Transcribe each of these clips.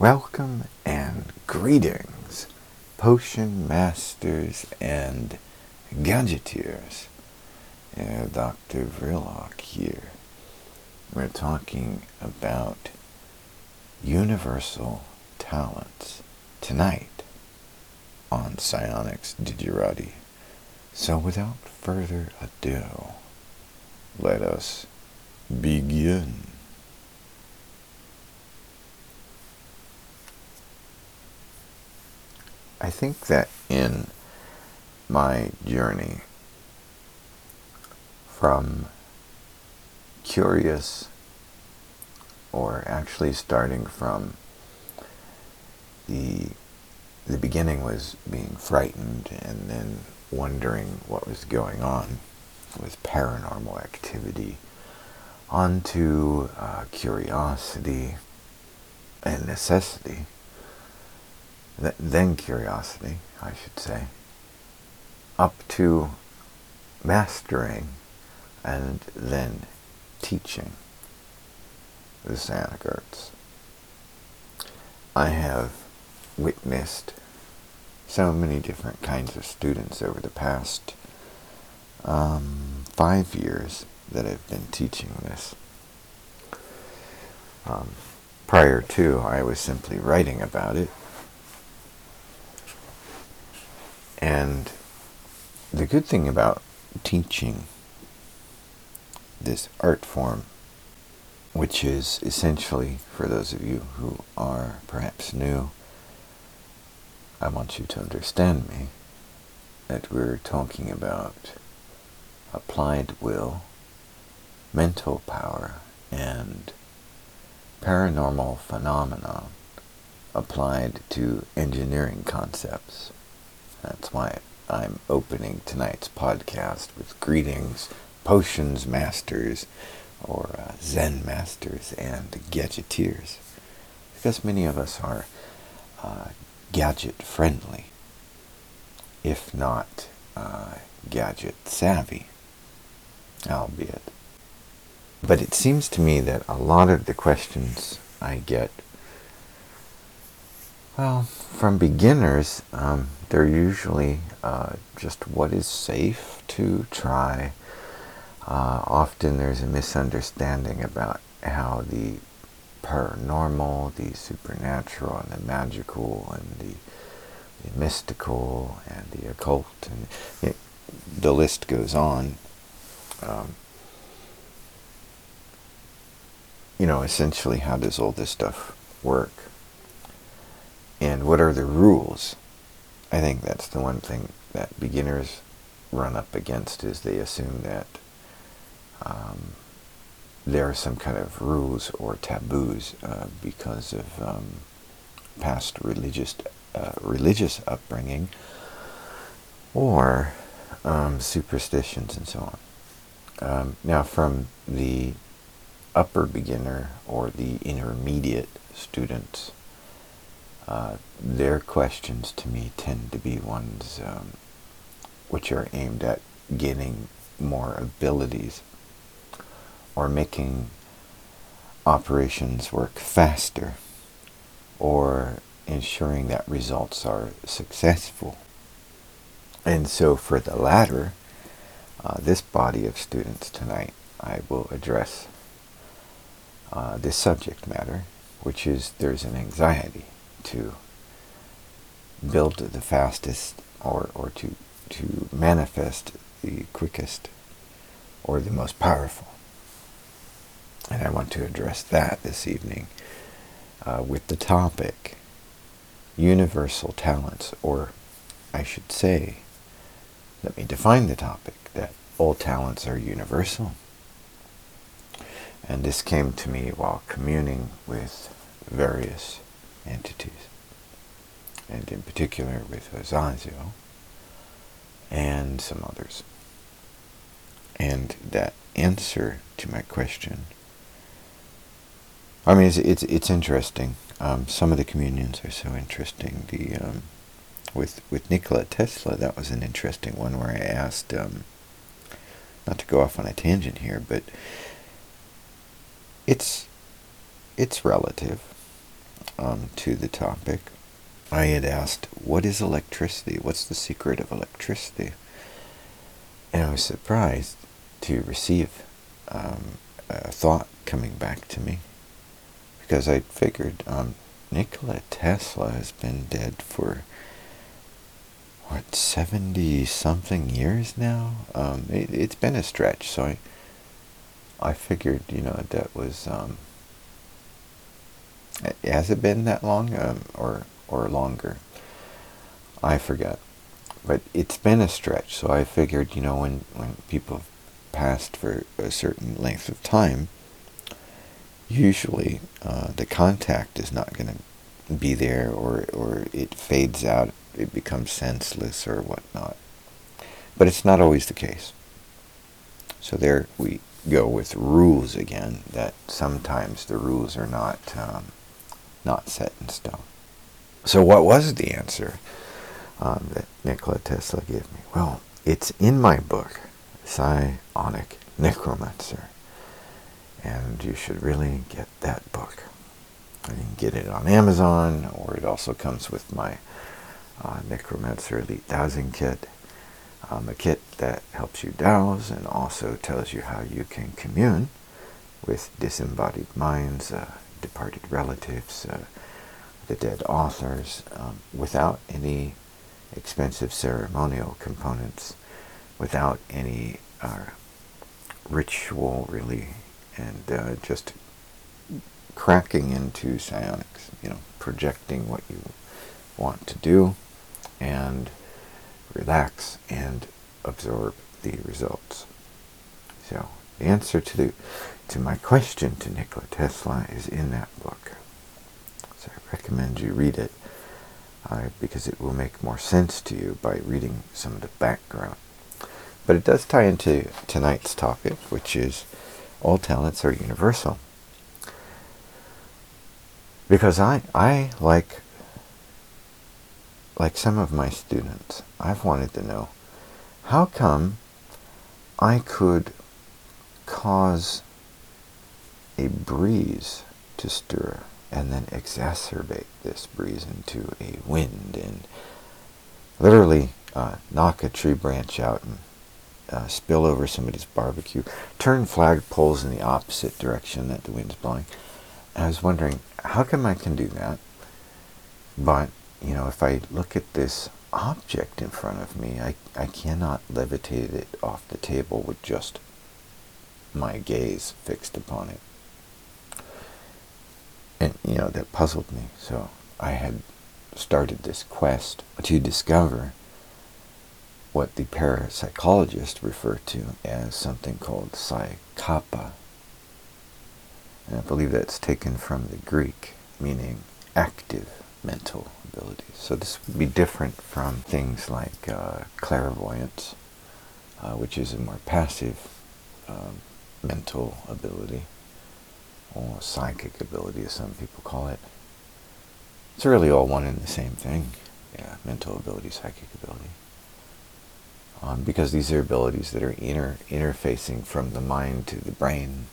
Welcome and greetings, potion masters and gadgeteers. Dr. Vrillock here. We're talking about universal talents tonight on Psionics Digirati. So without further ado, let us begin. I think that in my journey from curious, or actually starting from the beginning was being frightened and then wondering what was going on with paranormal activity, onto curiosity and necessity. Then curiosity, I should say, up to mastering and then teaching the psionic arts. I have witnessed so many different kinds of students over the past 5 years that I've been teaching this. Prior to, I was simply writing about it. And the good thing about teaching this art form, which is essentially, for those of you who are perhaps new, I want you to understand me, that we're talking about applied will, mental power, and paranormal phenomena applied to engineering concepts. That's why I'm opening tonight's podcast with greetings, potions masters, or Zen masters and gadgeteers, because many of us are gadget friendly, if not gadget savvy, albeit. But it seems to me that a lot of the questions I get, well, from beginners, they're usually just what is safe to try. Often there's a misunderstanding about how the paranormal, the supernatural, and the magical, and the mystical, and the occult, and the list goes on. You know, essentially, how does all this stuff work? And what are the rules? I think that's the one thing that beginners run up against, is they assume that there are some kind of rules or taboos because of past religious upbringing or superstitions and so on. Now, from the upper beginner or the intermediate students, their questions to me tend to be ones which are aimed at gaining more abilities or making operations work faster or ensuring that results are successful. And so for the latter, this body of students tonight, I will address this subject matter, which is there's an anxiety to build the fastest, or to manifest the quickest or the most powerful. And I want to address that this evening with the topic universal talents, or I should say, let me define the topic, that all talents are universal. And this came to me while communing with various entities, and in particular with Osasio and some others. And that answer to my question, I mean, it's interesting. Some of the communions are so interesting. The with Nikola Tesla, that was an interesting one where I asked, not to go off on a tangent here, but it's relative. to the topic, I had asked, what is electricity? What's the secret of electricity? And I was surprised to receive a thought coming back to me, because I figured Nikola Tesla has been dead for, what, 70-something years now? It's been a stretch, so I figured, you know, that was... has it been that long? Or longer? I forgot. But it's been a stretch, so I figured, you know, when people passed for a certain length of time, usually the contact is not going to be there, or it fades out, it becomes senseless or whatnot. But it's not always the case. So there we go with rules again, that sometimes the rules are not set in stone. So what was the answer that Nikola Tesla gave me? Well, it's in my book, Psionic Necromancer. And you should really get that book. You can get it on Amazon, or it also comes with my Necromancer Elite Dowsing Kit, a kit that helps you douse and also tells you how you can commune with disembodied minds, departed relatives, the dead authors, without any expensive ceremonial components, without any ritual, really, and just cracking into psionics, you know, projecting what you want to do, and relax and absorb the results. So the answer to my question to Nikola Tesla is in that book. So I recommend you read it because it will make more sense to you by reading some of the background. But it does tie into tonight's topic, which is all talents are universal. Because I like some of my students, I've wanted to know, how come I could cause a breeze to stir and then exacerbate this breeze into a wind and literally knock a tree branch out and spill over somebody's barbecue, turn flagpoles in the opposite direction that the wind's blowing? I was wondering, how come I can do that? But you know, if I look at this object in front of me, I cannot levitate it off the table with just my gaze fixed upon it. And, you know, that puzzled me. So I had started this quest to discover what the parapsychologists refer to as something called psi-kappa. And I believe that's taken from the Greek, meaning active mental abilities. So this would be different from things like clairvoyance, which is a more passive mental ability, or psychic ability as some people call it. It's really all one and the same thing, yeah, mental ability, psychic ability. Because these are abilities that are interfacing from the mind to the brain,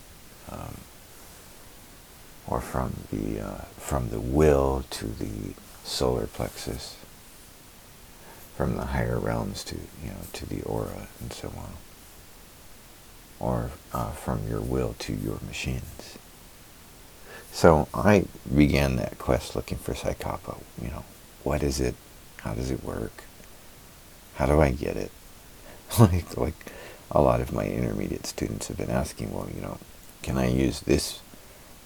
or from the will to the solar plexus, from the higher realms to, you know, to the aura and so on, or from your will to your machines. So I began that quest looking for Psychoppa. You know, what is it? How does it work? How do I get it? like a lot of my intermediate students have been asking, well, you know, can I use this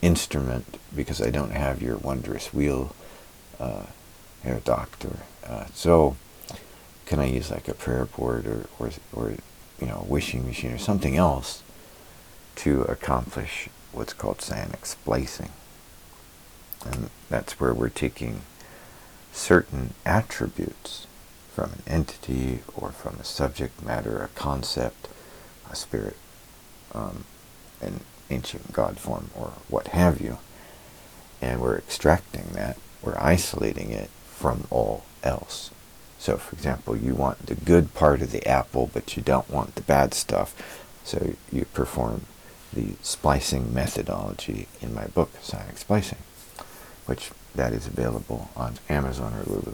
instrument, because I don't have your wondrous wheel, Herr Doktor. So can I use like a prayer board or you know, wishing machine or something else to accomplish what's called psionic splicing? And that's where we're taking certain attributes from an entity or from a subject matter, a concept, a spirit, and ancient god form or what have you, and we're extracting that, we're isolating it from all else. So for example, you want the good part of the apple, but you don't want the bad stuff, so you perform the splicing methodology in my book, Psionic Splicing, which that is available on Amazon or Lulu.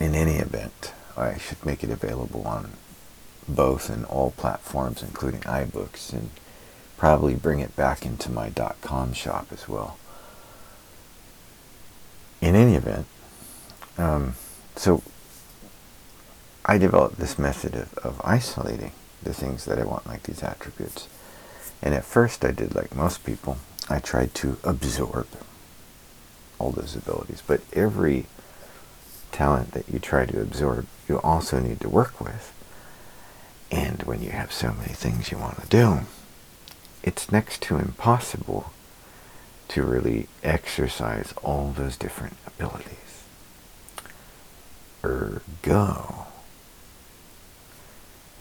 In any event, I should make it available on both and all platforms, including iBooks, and probably bring it back into my .com shop as well. In any event, so I developed this method of isolating the things that I want, like these attributes. And at first I did like most people, I tried to absorb all those abilities. But every talent that you try to absorb, you also need to work with. And when you have so many things you want to do, it's next to impossible to really exercise all those different abilities. Ergo,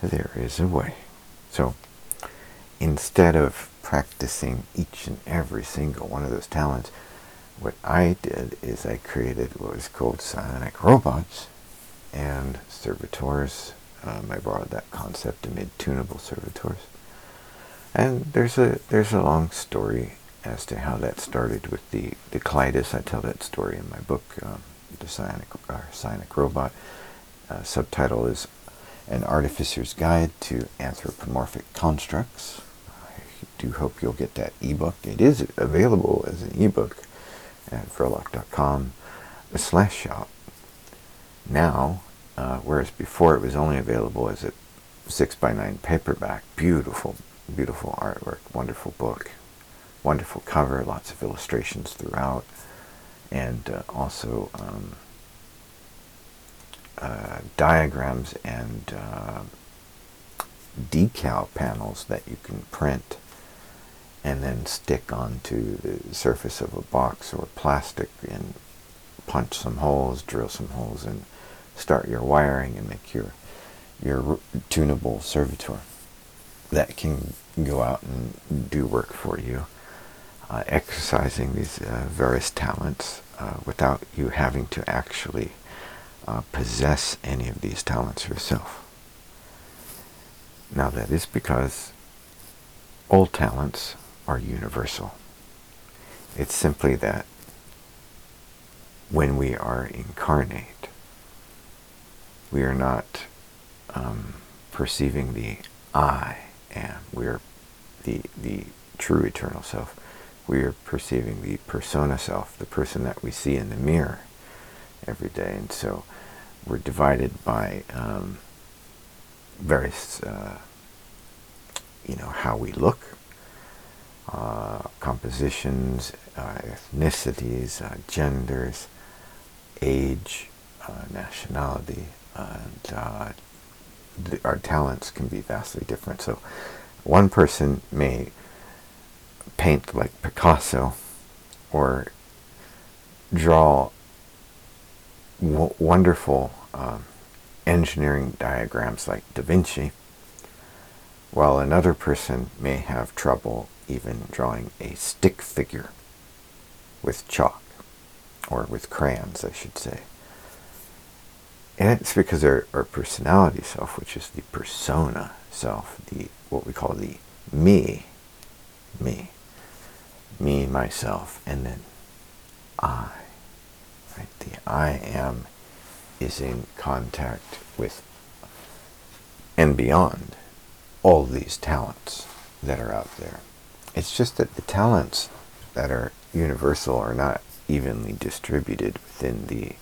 there is a way. So instead of practicing each and every single one of those talents, what I did is I created what was called psionic robots and servitors. I borrowed that concept amid tunable servitors. And there's a long story as to how that started with the Clydus. I tell that story in my book, The Psionic Robot. Subtitle is An Artificer's Guide to Anthropomorphic Constructs. I do hope you'll get that ebook. It is available as an ebook at furlock.club/shop now, whereas before it was only available as a 6x9 paperback. Beautiful, beautiful artwork, wonderful book, wonderful cover, lots of illustrations throughout, and also diagrams and decal panels that you can print and then stick onto the surface of a box or plastic and punch some holes, drill some holes, and start your wiring and make your tunable servitor that can go out and do work for you, exercising these various talents without you having to actually possess any of these talents yourself. Now that is because all talents are universal. It's simply that when we are incarnate, we are not perceiving the I am. We are the true eternal self. We are perceiving the persona self, the person that we see in the mirror every day. And so we're divided by various, you know, how we look, compositions, ethnicities, genders, age, nationality, and our talents can be vastly different. So one person may paint like Picasso or draw wonderful engineering diagrams like Da Vinci, while another person may have trouble even drawing a stick figure with chalk, or with crayons, I should say. And it's because our personality self, which is the persona self, the what we call the me, myself, and then I. Right? The I am is in contact with and beyond all these talents that are out there. It's just that the talents that are universal are not evenly distributed within the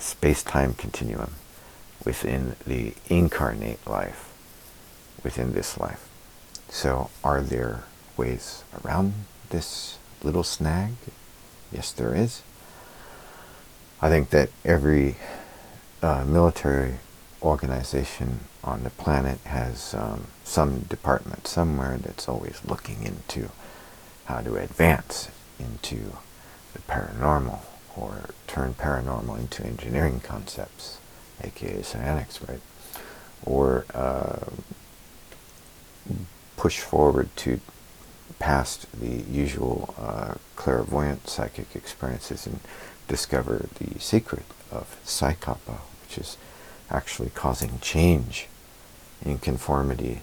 space-time continuum, within the incarnate life, within this life. So are there ways around this little snag? Yes, there is. I think that every military organization on the planet has some department somewhere that's always looking into how to advance into the paranormal, or turn paranormal into engineering concepts, aka psionics, right? Or push forward to past the usual clairvoyant psychic experiences and discover the secret of psi-kappa, which is actually causing change in conformity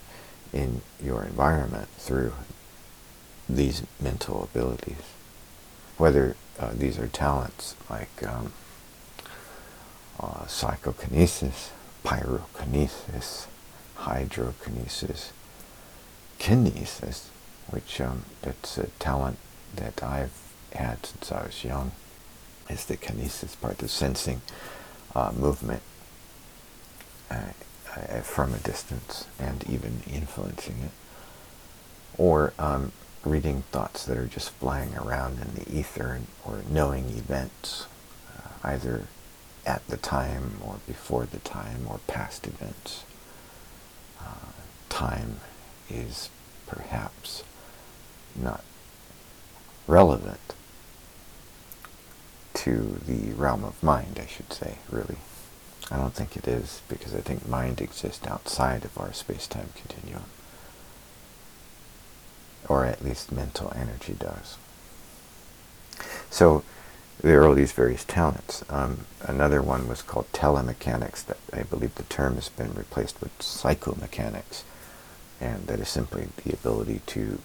in your environment through these mental abilities. whether these are talents like psychokinesis, pyrokinesis, hydrokinesis, kinesis, which it's a talent that I've had since I was young, is the kinesis part, the sensing movement from a distance and even influencing it, or reading thoughts that are just flying around in the ether, or knowing events either at the time or before the time or past events. Time is perhaps not relevant to the realm of mind, I should say, really. I don't think it is, because I think mind exists outside of our space-time continuum. Or at least mental energy does. So there are these various talents. Another one was called telemechanics. That I believe the term has been replaced with psychomechanics, and that is simply the ability to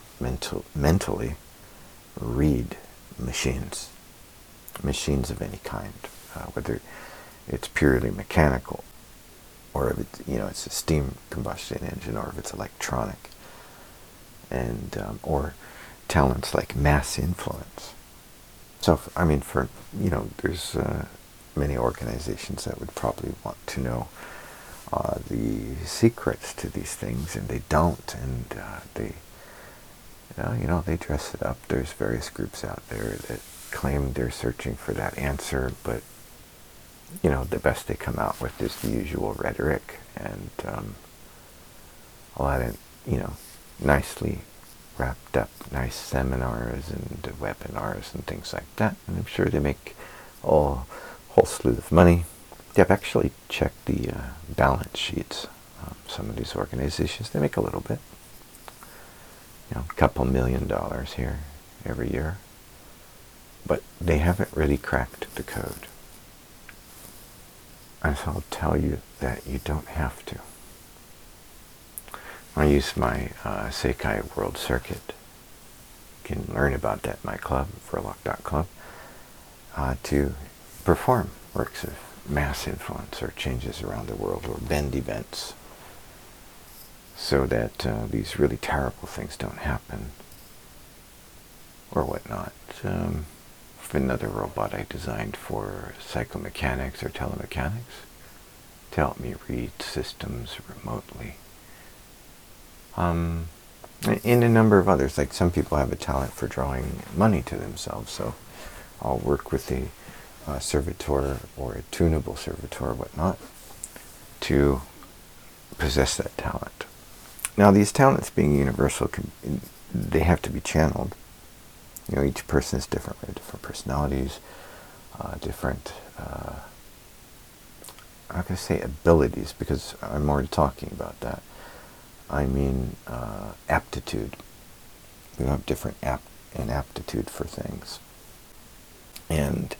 mentally read machines of any kind, whether it's purely mechanical, or if it's, it's a steam combustion engine, or if it's electronic, and or talents like mass influence. So, I mean, for, there's many organizations that would probably want to know the secrets to these things, and they don't, and they dress it up. There's various groups out there that claim they're searching for that answer, but, the best they come out with is the usual rhetoric, and a lot of, nicely wrapped up nice seminars and webinars and things like that, and I'm sure they make a whole slew of money. I've actually checked the balance sheets. Some of these organizations, they make a little bit, a couple $1 million here every year, but they haven't really cracked the code. And so I'll tell you that you don't have to. I use my Sekai World Circuit. You can learn about that in my club, furlock.club, to perform works of mass influence or changes around the world or bend events, so that these really terrible things don't happen or whatnot. Another robot I designed for psychomechanics or telemechanics to help me read systems remotely. And a number of others, like some people have a talent for drawing money to themselves, so I'll work with a servitor or a tunable servitor or whatnot to possess that talent. Now, these talents being universal, they have to be channeled. Each person is different. We have different personalities, different, I'm not going to say abilities, because I'm already talking about that. I mean aptitude. We have different aptitude for things. And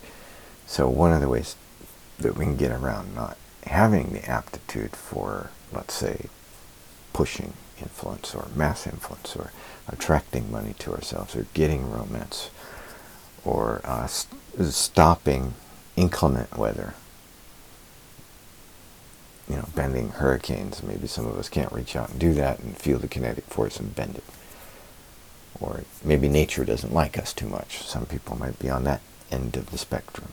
so one of the ways that we can get around not having the aptitude for, let's say, pushing influence or mass influence or attracting money to ourselves or getting romance or stopping inclement weather, bending hurricanes. Maybe some of us can't reach out and do that and feel the kinetic force and bend it. Or maybe nature doesn't like us too much. Some people might be on that end of the spectrum.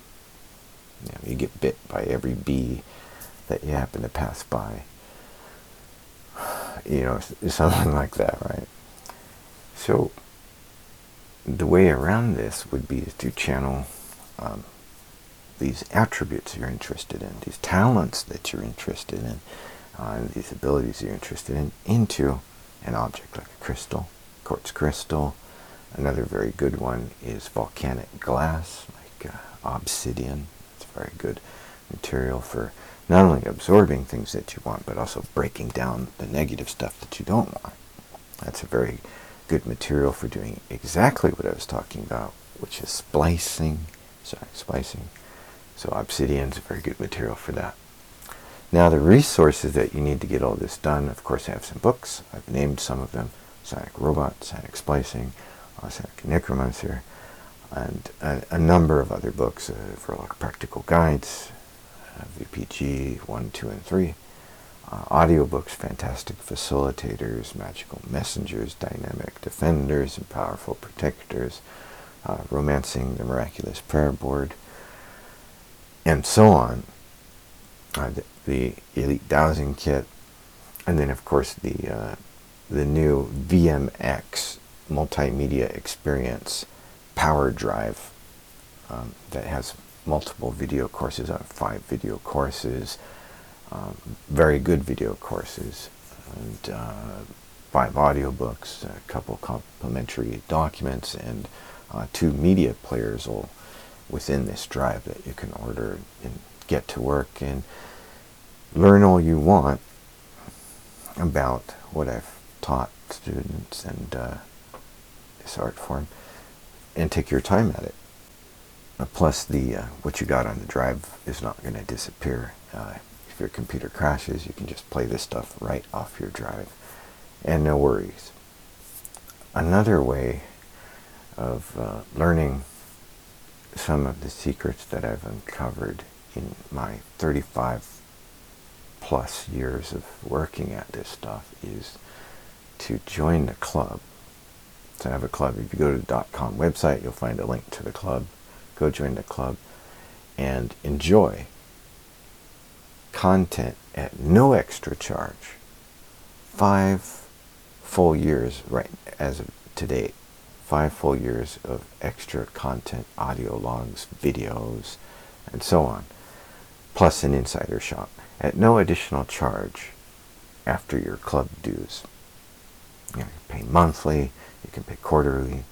You get bit by every bee that you happen to pass by. Something like that, right? So the way around this would be to channel these attributes you're interested in, these talents that you're interested in, and these abilities you're interested in, into an object like a crystal, quartz crystal. Another very good one is volcanic glass, like obsidian. It's a very good material for not only absorbing things that you want, but also breaking down the negative stuff that you don't want. That's a very good material for doing exactly what I was talking about, which is splicing, sanexplicing. So obsidian is a very good material for that. Now, the resources that you need to get all this done, of course, I have some books. I've named some of them: Psionic Robot, Psionic Splicing, Psionic Necromancer, and a number of other books, Vrillock Practical Guides, VPG 1, 2, and 3, audiobooks, Fantastic Facilitators, Magical Messengers, Dynamic Defenders, and Powerful Protectors, Romancing the Miraculous Prayer Board, and so on, the Elite Dowsing Kit, and then of course the new VMX Multimedia Experience Power Drive that has multiple video courses, 5 video courses, very good video courses, and 5 audiobooks, a couple complimentary documents, and 2 media players all within this drive that you can order and get to work and learn all you want about what I've taught students and this art form, and take your time at it. Plus, the what you got on the drive is not going to disappear. If your computer crashes, you can just play this stuff right off your drive, and no worries. Another way of learning some of the secrets that I've uncovered in my 35+ years of working at this stuff is to join the club. So I have a club. If you go to the .com website, you'll find a link to the club. Go join the club and enjoy content at no extra charge. 5 full years, right as of today, 5 full years of extra content, audio logs, videos, and so on, plus an insider shop at no additional charge after your club dues. You can pay monthly, you can pay quarterly,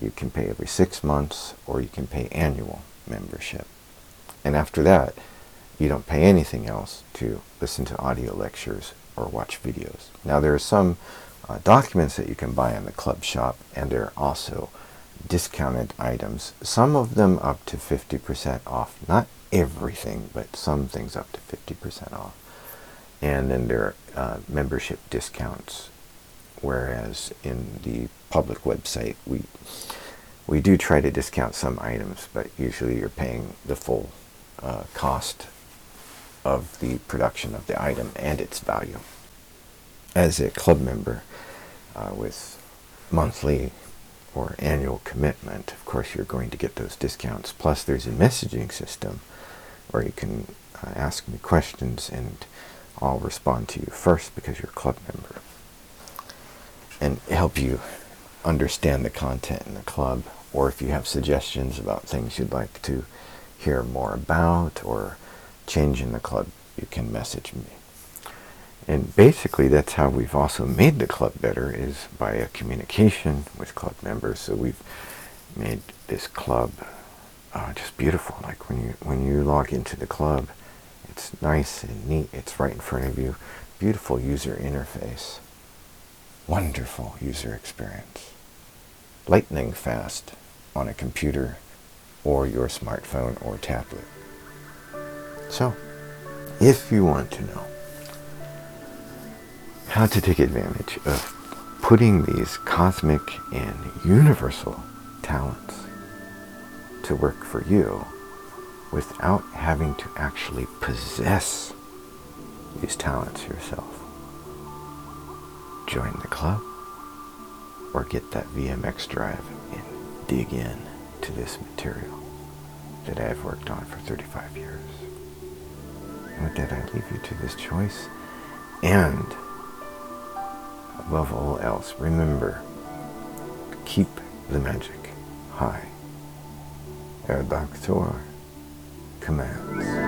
you can pay every 6 months, or you can pay annual membership. And after that, you don't pay anything else to listen to audio lectures or watch videos. Now, there are some documents that you can buy in the club shop, and there are also discounted items, some of them up to 50% off. Not everything, but some things up to 50% off. And then there are membership discounts, whereas in the public website we do try to discount some items, but usually you're paying the full cost of the production of the item and its value. As a club member with monthly or annual commitment, of course you're going to get those discounts. Plus there's a messaging system where you can ask me questions and I'll respond to you first because you're a club member, and help you understand the content in the club. Or if you have suggestions about things you'd like to hear more about or change in the club, you can message me. And basically that's how we've also made the club better, is by a communication with club members. So we've made this club just beautiful. Like when you log into the club, it's nice and neat. It's right in front of you. Beautiful user interface. Wonderful user experience. Lightning fast on a computer or your smartphone or tablet. So, if you want to know how to take advantage of putting these cosmic and universal talents to work for you without having to actually possess these talents yourself, join the club or get that VMX drive and dig in to this material that I've worked on for 35 years. And with that, I leave you to this choice, and above all else, remember, keep the magic high. Herr Doktor commands.